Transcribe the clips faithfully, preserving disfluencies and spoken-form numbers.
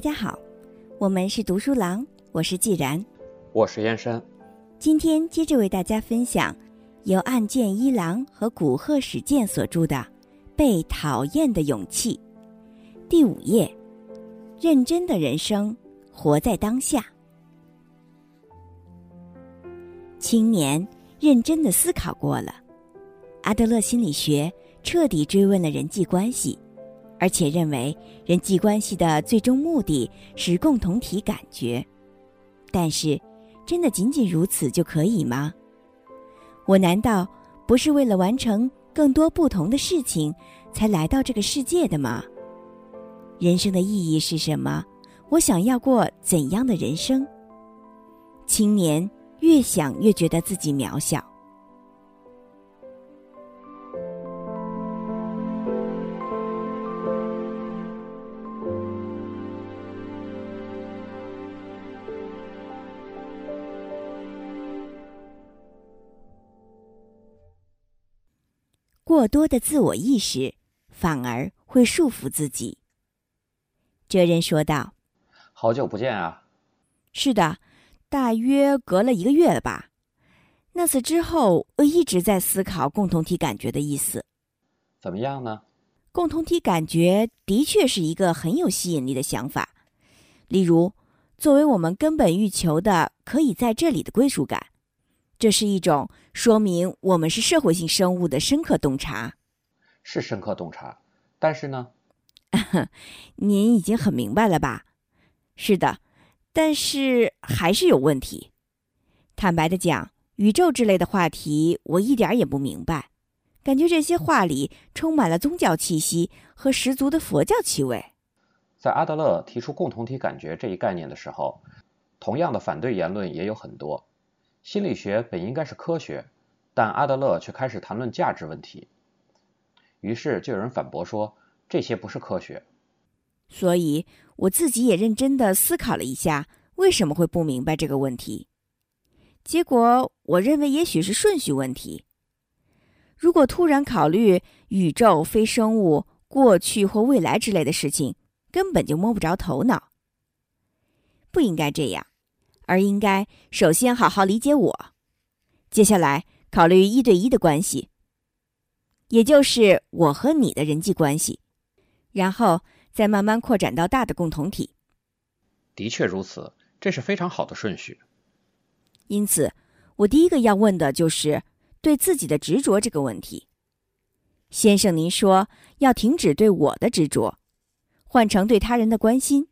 大家好，我们是读书郎，我是季然，我是燕山。今天接着为大家分享由岸见一郎和古贺史健所著的《被讨厌的勇气》第五页：认真的人生，活在当下。青年认真地思考过了，阿德勒心理学彻底追问了人际关系，而且认为人际关系的最终目的是共同体感觉。但是，真的仅仅如此就可以吗？我难道不是为了完成更多不同的事情才来到这个世界的吗？人生的意义是什么？我想要过怎样的人生？青年越想越觉得自己渺小。过多的自我意识反而会束缚自己。哲人说道：好久不见啊。是的，大约隔了一个月了吧。那次之后，我一直在思考共同体感觉的意思。怎么样呢？共同体感觉的确是一个很有吸引力的想法。例如，作为我们根本欲求的可以在这里的归属感，这是一种说明我们是社会性生物的深刻洞察。是深刻洞察，但是呢？您已经很明白了吧？是的，但是还是有问题。坦白的讲，宇宙之类的话题我一点也不明白，感觉这些话里充满了宗教气息和十足的佛教气味。在阿德勒提出共同体感觉这一概念的时候，同样的反对言论也有很多。心理学本应该是科学，但阿德勒却开始谈论价值问题。于是就有人反驳说，这些不是科学。所以我自己也认真地思考了一下，为什么会不明白这个问题。结果我认为也许是顺序问题。如果突然考虑宇宙、非生物、过去或未来之类的事情，根本就摸不着头脑。不应该这样，而应该首先好好理解我，接下来考虑一对一的关系，也就是我和你的人际关系，然后再慢慢扩展到大的共同体。的确如此，这是非常好的顺序。因此，我第一个要问的就是对自己的执着这个问题。先生，您说要停止对我的执着，换成对他人的关心。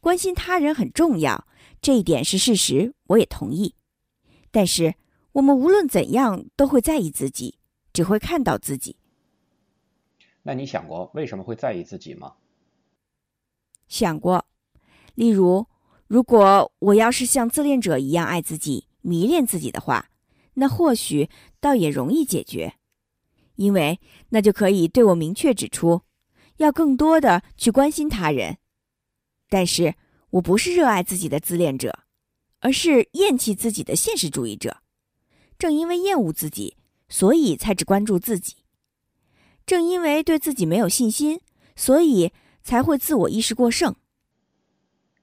关心他人很重要，这一点是事实，我也同意。但是我们无论怎样都会在意自己，只会看到自己。那你想过为什么会在意自己吗？想过。例如，如果我要是像自恋者一样爱自己、迷恋自己的话，那或许倒也容易解决，因为那就可以对我明确指出，要更多的去关心他人。但是我不是热爱自己的自恋者，而是厌弃自己的现实主义者。正因为厌恶自己，所以才只关注自己。正因为对自己没有信心，所以才会自我意识过剩。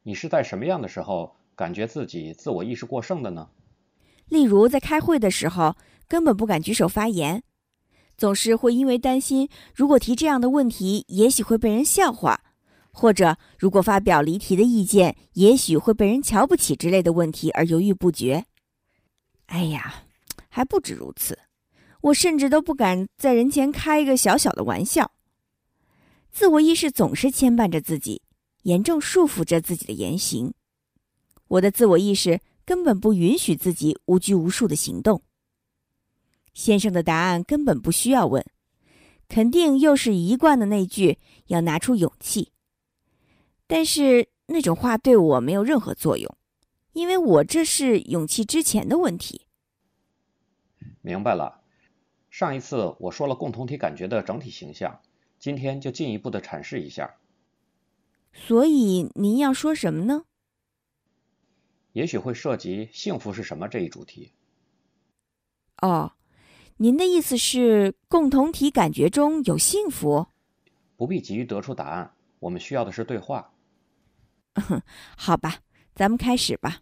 你是在什么样的时候感觉自己自我意识过剩的呢？例如在开会的时候，根本不敢举手发言，总是会因为担心如果提这样的问题，也许会被人笑话，或者如果发表离题的意见，也许会被人瞧不起之类的问题而犹豫不决。哎呀，还不止如此，我甚至都不敢在人前开一个小小的玩笑。自我意识总是牵绊着自己，严重束缚着自己的言行。我的自我意识根本不允许自己无拘无束的行动。先生的答案根本不需要问，肯定又是一贯的那句要拿出勇气。但是那种话对我没有任何作用，因为我这是勇气之前的问题。明白了。上一次我说了共同体感觉的整体形象，今天就进一步的阐释一下。所以您要说什么呢？也许会涉及幸福是什么这一主题。哦，您的意思是共同体感觉中有幸福？不必急于得出答案，我们需要的是对话。好吧，咱们开始吧。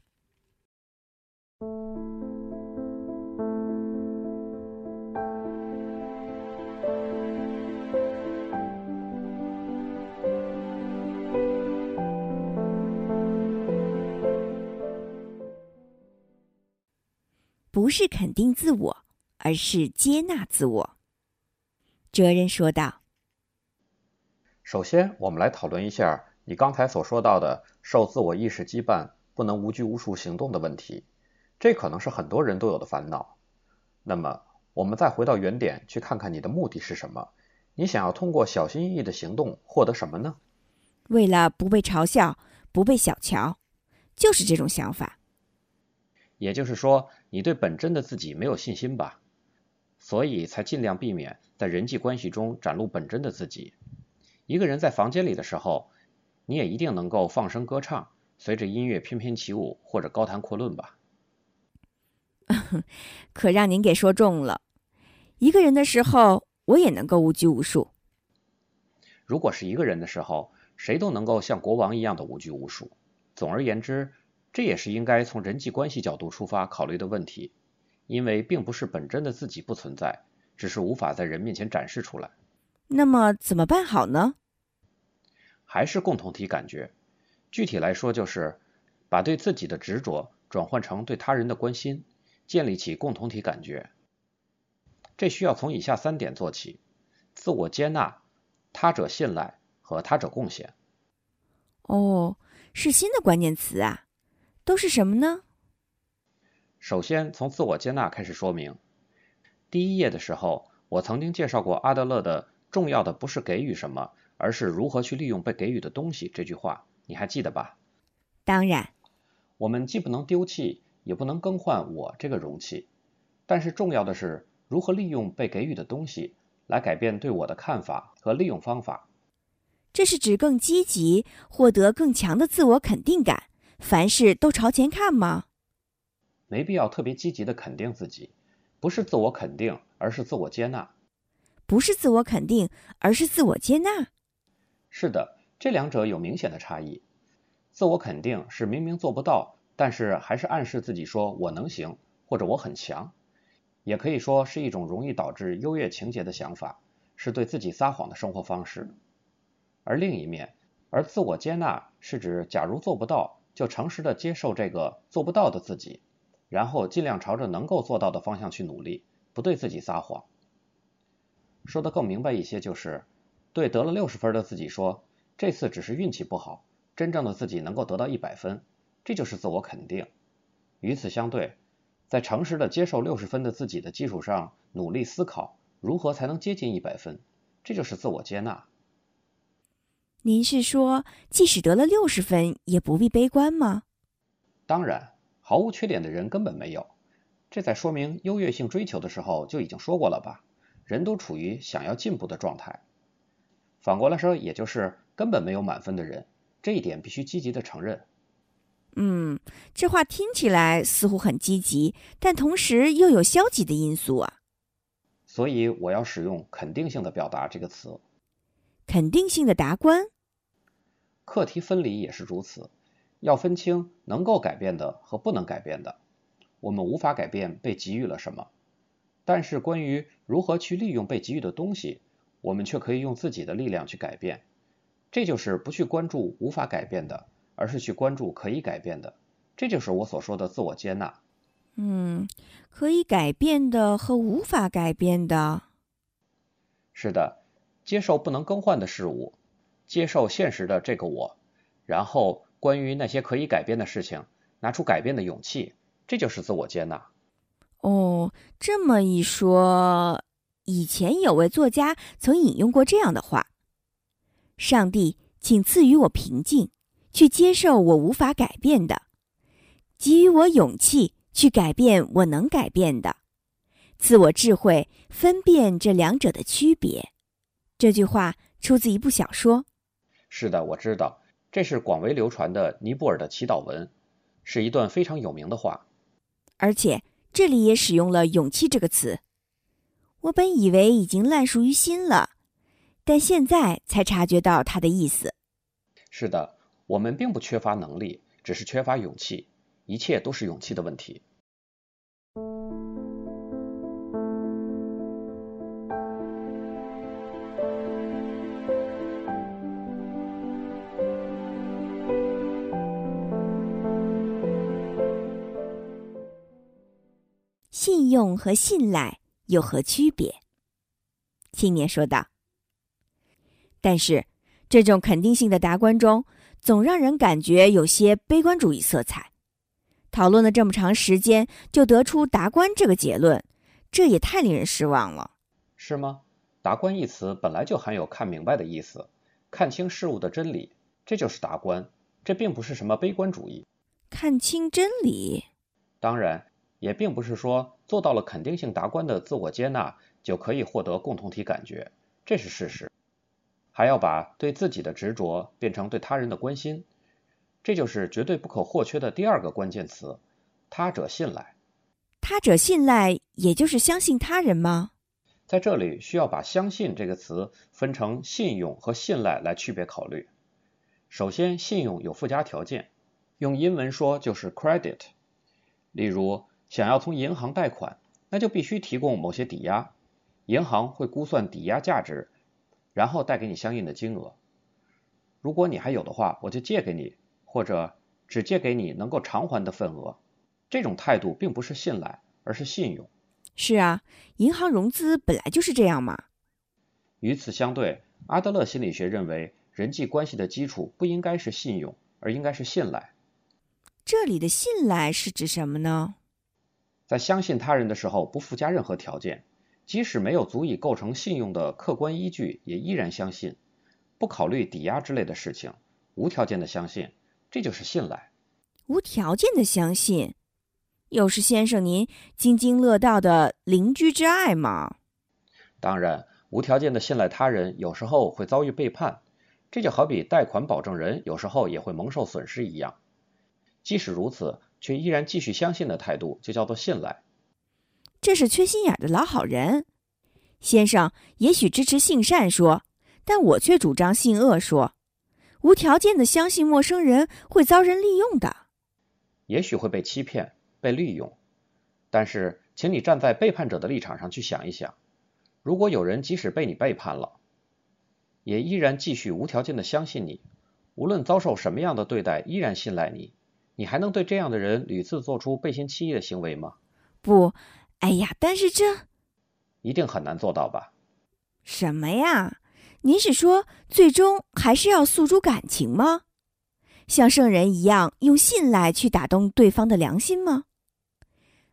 不是肯定自我，而是接纳自我。哲人说道：首先，我们来讨论一下你刚才所说到的受自我意识羁绊，不能无拘无束行动的问题。这可能是很多人都有的烦恼。那么，我们再回到原点，去看看你的目的是什么？你想要通过小心翼翼的行动获得什么呢？为了不被嘲笑，不被小瞧，就是这种想法。也就是说，你对本真的自己没有信心吧？所以才尽量避免在人际关系中展露本真的自己。一个人在房间里的时候，你也一定能够放声歌唱，随着音乐翩翩起舞，或者高谈阔论吧。可让您给说中了。一个人的时候，我也能够无拘无束。如果是一个人的时候，谁都能够像国王一样的无拘无束。总而言之，这也是应该从人际关系角度出发考虑的问题，因为并不是本真的自己不存在，只是无法在人面前展示出来。那么怎么办好呢？还是共同体感觉，具体来说就是把对自己的执着转换成对他人的关心，建立起共同体感觉。这需要从以下三点做起：自我接纳、他者信赖和他者贡献。哦，是新的关键词啊，都是什么呢？首先从自我接纳开始说明。第一页的时候，我曾经介绍过阿德勒的重要的不是给予什么，而是如何去利用被给予的东西这句话，你还记得吧？当然。我们既不能丢弃，也不能更换我这个容器，但是重要的是如何利用被给予的东西来改变对我的看法和利用方法。这是指更积极，获得更强的自我肯定感，凡事都朝前看吗？没必要特别积极的肯定自己，不是自我肯定，而是自我接纳。不是自我肯定，而是自我接纳。是的，这两者有明显的差异。自我肯定是明明做不到，但是还是暗示自己说我能行，或者我很强。也可以说是一种容易导致优越情节的想法，是对自己撒谎的生活方式。而另一面，而自我接纳是指假如做不到，就诚实的接受这个做不到的自己，然后尽量朝着能够做到的方向去努力，不对自己撒谎。说得更明白一些就是，对得了六十分的自己说，这次只是运气不好，真正的自己能够得到一百分，这就是自我肯定。与此相对，在诚实的接受六十分的自己的基础上，努力思考如何才能接近一百分，这就是自我接纳。您是说，即使得了六十分，也不必悲观吗？当然，毫无缺点的人根本没有。这在说明优越性追求的时候就已经说过了吧？人都处于想要进步的状态，反过来说，也就是根本没有满分的人，这一点必须积极的承认。嗯，这话听起来似乎很积极，但同时又有消极的因素啊。所以我要使用肯定性的表达这个词。肯定性的达观？课题分离也是如此，要分清能够改变的和不能改变的。我们无法改变被给予了什么，但是关于如何去利用被给予的东西，我们却可以用自己的力量去改变。这就是不去关注无法改变的，而是去关注可以改变的。这就是我所说的自我接纳。嗯，可以改变的和无法改变的。是的，接受不能更换的事物，接受现实的这个我，然后关于那些可以改变的事情，拿出改变的勇气，这就是自我接纳。哦，这么一说，以前有位作家曾引用过这样的话：上帝，请赐予我平静，去接受我无法改变的；给予我勇气，去改变我能改变的；赐我智慧，分辨这两者的区别。这句话出自一部小说。是的，我知道，这是广为流传的尼泊尔的祈祷文，是一段非常有名的话。而且这里也使用了勇气这个词。我本以为已经烂熟于心了，但现在才察觉到它的意思。是的，我们并不缺乏能力，只是缺乏勇气，一切都是勇气的问题。信用和信赖有何区别？青年说道。但是这种肯定性的答观中，总让人感觉有些悲观主义色彩。讨论了这么长时间，就得出达观这个结论，这也太令人失望了。是吗？达观一词本来就含有看明白的意思，看清事物的真理，这就是达观，这并不是什么悲观主义。看清真理？当然，也并不是说做到了肯定性达观的自我接纳，就可以获得共同体感觉，这是事实。还要把对自己的执着变成对他人的关心，这就是绝对不可或缺的第二个关键词，他者信赖。他者信赖也就是相信他人吗？在这里需要把相信这个词分成信用和信赖来区别考虑。首先，信用有附加条件，用英文说就是 credit。例如，想要从银行贷款，那就必须提供某些抵押，银行会估算抵押价值，然后带给你相应的金额。如果你还有的话，我就借给你，或者只借给你能够偿还的份额。这种态度并不是信赖，而是信用。是啊，银行融资本来就是这样嘛。与此相对，阿德勒心理学认为，人际关系的基础不应该是信用，而应该是信赖。这里的信赖是指什么呢？在相信他人的时候，不附加任何条件。即使没有足以构成信用的客观依据，也依然相信，不考虑抵押之类的事情，无条件的相信，这就是信赖。无条件的相信，又是先生您津津乐道的邻居之爱吗？当然，无条件的信赖他人有时候会遭遇背叛，这就好比贷款保证人有时候也会蒙受损失一样。即使如此，却依然继续相信的态度，就叫做信赖。这是缺心眼的老好人。先生也许支持性善说，但我却主张性恶说。无条件的相信陌生人会遭人利用的，也许会被欺骗、被利用。但是请你站在背叛者的立场上去想一想，如果有人即使被你背叛了，也依然继续无条件的相信你，无论遭受什么样的对待，依然信赖你，你还能对这样的人屡次做出背信弃义的行为吗？不，哎呀，但是这一定很难做到吧？什么呀？您是说最终还是要诉诸感情吗？像圣人一样用信赖去打动对方的良心吗？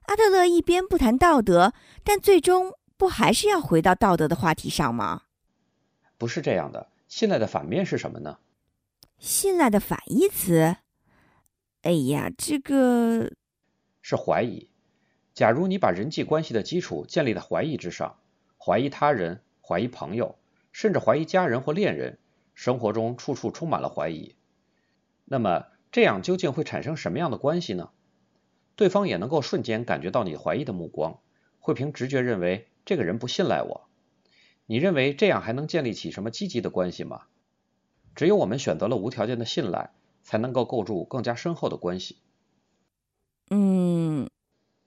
阿德勒一边不谈道德，但最终不还是要回到道德的话题上吗？不是这样的。信赖的反面是什么呢？信赖的反义词？哎呀，这个是怀疑。假如你把人际关系的基础建立在怀疑之上，怀疑他人，怀疑朋友，甚至怀疑家人或恋人，生活中处处充满了怀疑，那么这样究竟会产生什么样的关系呢？对方也能够瞬间感觉到你怀疑的目光，会凭直觉认为这个人不信赖我。你认为这样还能建立起什么积极的关系吗？只有我们选择了无条件的信赖，才能够构筑更加深厚的关系。嗯。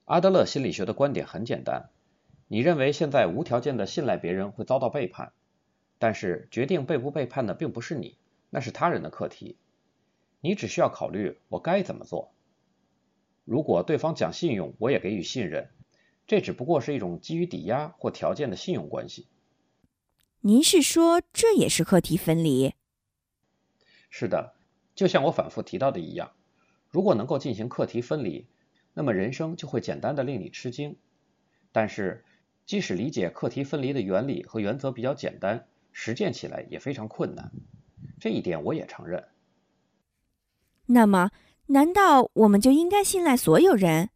阿德勒心理学的观点很简单，你认为现在无条件的信赖别人会遭到背叛，但是决定背不背叛的并不是你，那是他人的课题。你只需要考虑我该怎么做。如果对方讲信用，我也给予信任，这只不过是一种基于抵押或条件的信用关系。您是说这也是课题分离？是的，就像我反复提到的一样，如果能够进行课题分离，那么人生就会简单的令你吃惊。但是即使理解课题分离的原理和原则比较简单，实践起来也非常困难，这一点我也承认。那么难道我们就应该信赖所有人，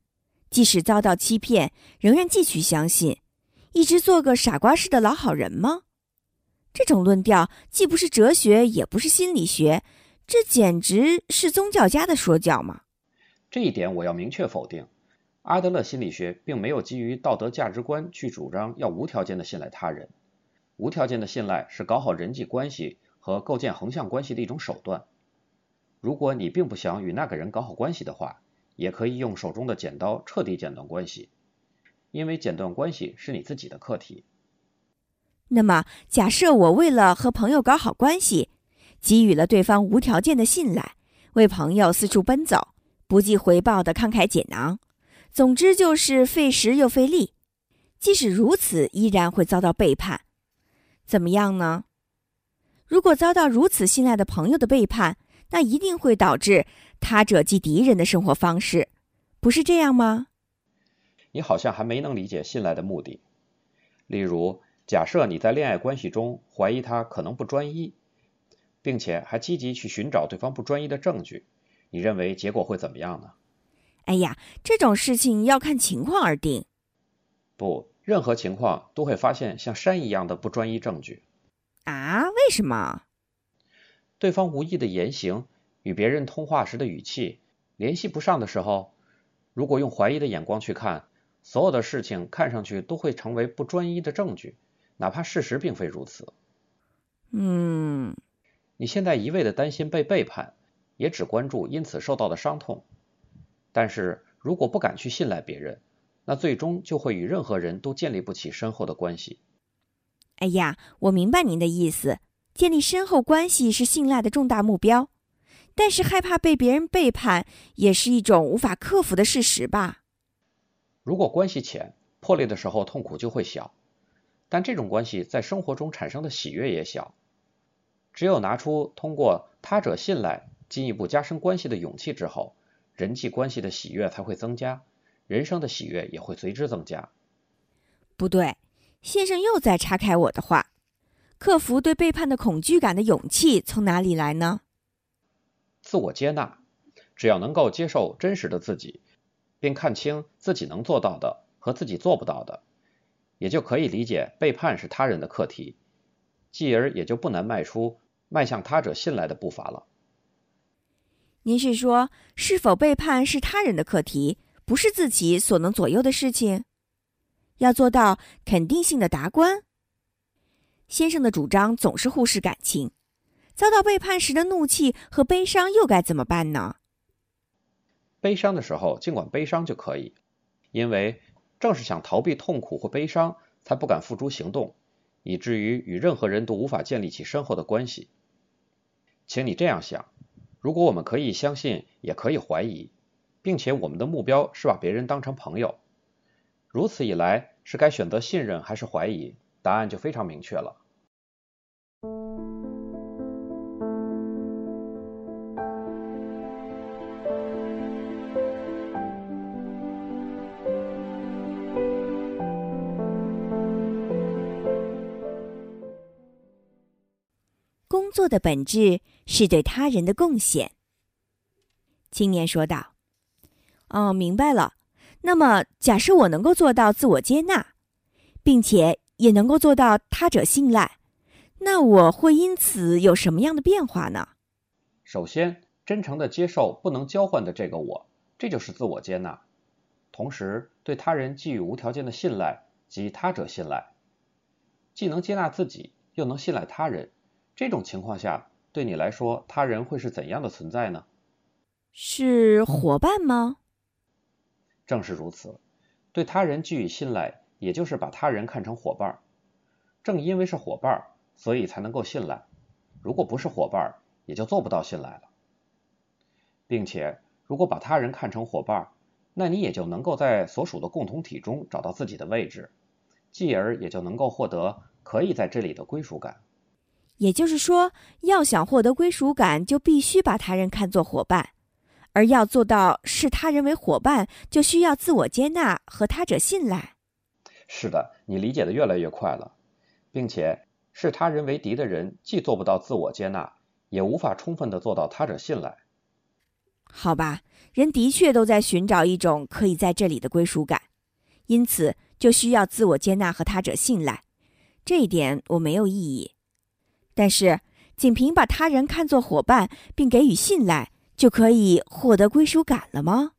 即使遭到欺骗仍然继续相信，一直做个傻瓜式的老好人吗？这种论调既不是哲学也不是心理学，这简直是宗教家的说教嘛。这一点我要明确否定，阿德勒心理学并没有基于道德价值观去主张要无条件的信赖他人。无条件的信赖是搞好人际关系和构建横向关系的一种手段。如果你并不想与那个人搞好关系的话，也可以用手中的剪刀彻底剪断关系，因为剪断关系是你自己的课题。那么，假设我为了和朋友搞好关系，给予了对方无条件的信赖，为朋友四处奔走，不计回报的慷慨解囊，总之就是费时又费力，即使如此，依然会遭到背叛。怎么样呢？如果遭到如此信赖的朋友的背叛，那一定会导致他者即敌人的生活方式，不是这样吗？你好像还没能理解信赖的目的。例如，假设你在恋爱关系中怀疑他可能不专一，并且还积极去寻找对方不专一的证据，你认为结果会怎么样呢？哎呀，这种事情要看情况而定。不，任何情况都会发现像山一样的不专一证据。啊？为什么？对方无意的言行与别人通话时的语气联系不上的时候，如果用怀疑的眼光去看，所有的事情看上去都会成为不专一的证据，哪怕事实并非如此。嗯，你现在一味的担心被背叛，也只关注因此受到的伤痛，但是如果不敢去信赖别人，那最终就会与任何人都建立不起深厚的关系。哎呀，我明白您的意思。建立深厚关系是信赖的重大目标，但是害怕被别人背叛也是一种无法克服的事实吧。如果关系浅，破裂的时候痛苦就会小，但这种关系在生活中产生的喜悦也小。只有拿出通过他者信赖进一步加深关系的勇气之后，人际关系的喜悦才会增加，人生的喜悦也会随之增加。不对，先生又在岔开我的话。克服对背叛的恐惧感的勇气从哪里来呢？自我接纳，只要能够接受真实的自己，并看清自己能做到的和自己做不到的，也就可以理解背叛是他人的课题，继而也就不难迈出迈向他者信赖的步伐了。您是说，是否背叛是他人的课题，不是自己所能左右的事情？要做到肯定性的达观？先生的主张总是忽视感情，遭到背叛时的怒气和悲伤又该怎么办呢？悲伤的时候尽管悲伤就可以，因为正是想逃避痛苦或悲伤，才不敢付诸行动，以至于与任何人都无法建立起深厚的关系。请你这样想，如果我们可以相信也可以怀疑，并且我们的目标是把别人当成朋友，如此一来是该选择信任还是怀疑，答案就非常明确了。工作的本质是对他人的贡献。青年说道：哦，明白了。那么，假设我能够做到自我接纳，并且也能够做到他者信赖，那我会因此有什么样的变化呢？首先，真诚地接受不能交换的这个我，这就是自我接纳。同时，对他人给予无条件的信赖及他者信赖，既能接纳自己，又能信赖他人。这种情况下，对你来说，他人会是怎样的存在呢？是伙伴吗？正是如此，对他人给予信赖，也就是把他人看成伙伴。正因为是伙伴，所以才能够信赖。如果不是伙伴，也就做不到信赖了。并且，如果把他人看成伙伴，那你也就能够在所属的共同体中找到自己的位置，继而也就能够获得可以在这里的归属感。也就是说，要想获得归属感，就必须把他人看作伙伴，而要做到视他人为伙伴，就需要自我接纳和他者信赖。是的，你理解的越来越快了。并且，视他人为敌的人，既做不到自我接纳，也无法充分地做到他者信赖。好吧，人的确都在寻找一种可以在这里的归属感，因此就需要自我接纳和他者信赖。这一点我没有异议。但是，仅凭把他人看作伙伴并给予信赖，就可以获得归属感了吗？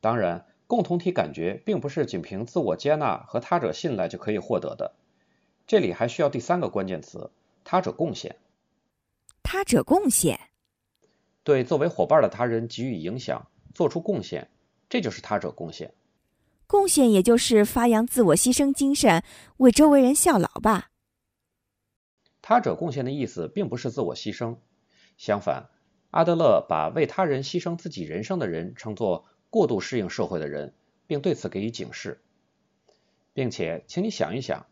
当然，共同体感觉并不是仅凭自我接纳和他者信赖就可以获得的。这里还需要第三个关键词：他者贡献。他者贡献。对作为伙伴的他人给予影响，做出贡献，这就是他者贡献。贡献也就是发扬自我牺牲精神，为周围人效劳吧。他者贡献的意思并不是自我牺牲，相反，阿德勒把为他人牺牲自己人生的人称作过度适应社会的人，并对此给予警示。并且，请你想一想，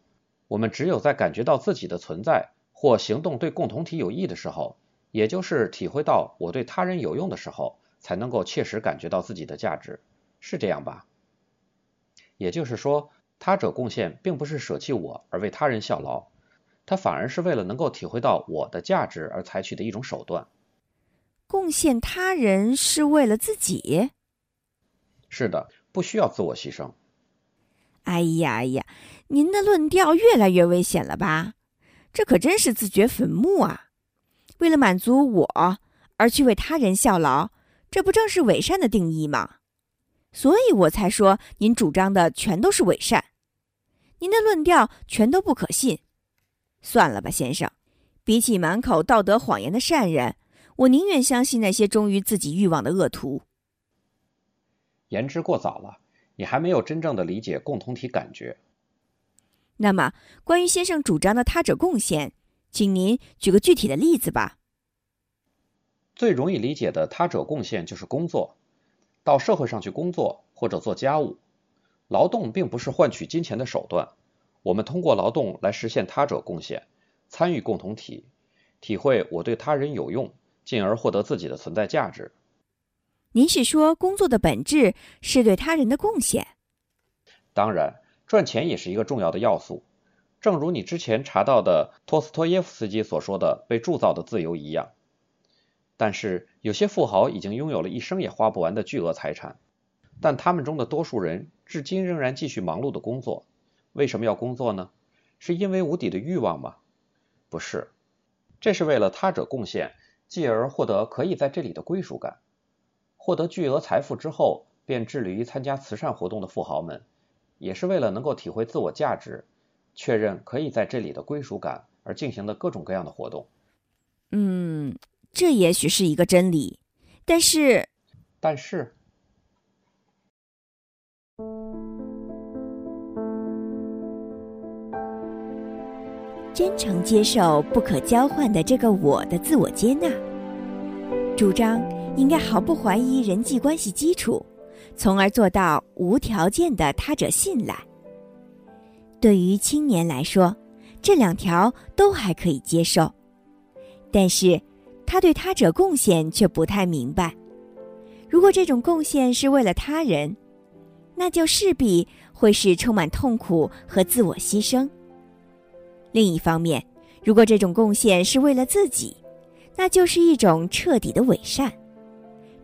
我们只有在感觉到自己的存在或行动对共同体有益的时候，也就是体会到我对他人有用的时候，才能够切实感觉到自己的价值，是这样吧？也就是说，他者贡献并不是舍弃我而为他人效劳，它反而是为了能够体会到我的价值而采取的一种手段。贡献他人是为了自己？是的，不需要自我牺牲。哎呀哎呀，您的论调越来越危险了吧？这可真是自掘坟墓啊！为了满足我而去为他人效劳，这不正是伪善的定义吗？所以我才说您主张的全都是伪善，您的论调全都不可信。算了吧，先生，比起满口道德谎言的善人，我宁愿相信那些忠于自己欲望的恶徒。言之过早了，你还没有真正的理解共同体感觉。那么，关于先生主张的他者贡献，请您举个具体的例子吧。最容易理解的他者贡献就是工作。到社会上去工作或者做家务，劳动并不是换取金钱的手段，我们通过劳动来实现他者贡献，参与共同体，体会我对他人有用，进而获得自己的存在价值。您是说工作的本质是对他人的贡献？当然，赚钱也是一个重要的要素，正如你之前查到的托斯托耶夫斯基所说的被铸造的自由一样。但是有些富豪已经拥有了一生也花不完的巨额财产，但他们中的多数人至今仍然继续忙碌的工作。为什么要工作呢？是因为无底的欲望吗？不是，这是为了他者贡献，继而获得可以在这里的归属感。获得巨额财富之后，便致力于参加慈善活动的富豪们，也是为了能够体会自我价值，确认可以在这里的归属感而进行的各种各样的活动。嗯。这也许是一个真理，但是，但是，真诚接受不可交换的这个我的自我接纳，主张应该毫不怀疑人际关系基础，从而做到无条件的他者信赖。对于青年来说，这两条都还可以接受，但是他对他者贡献却不太明白，如果这种贡献是为了他人，那就势必会是充满痛苦和自我牺牲。另一方面，如果这种贡献是为了自己，那就是一种彻底的伪善。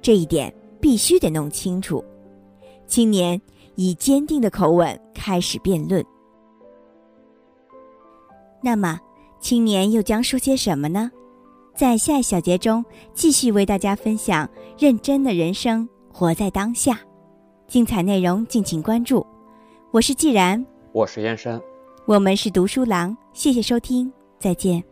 这一点必须得弄清楚。青年以坚定的口吻开始辩论。那么，青年又将说些什么呢？在下一小节中，继续为大家分享认真的人生，活在当下。精彩内容敬请关注。我是既然，我是燕山，我们是读书郎。谢谢收听，再见。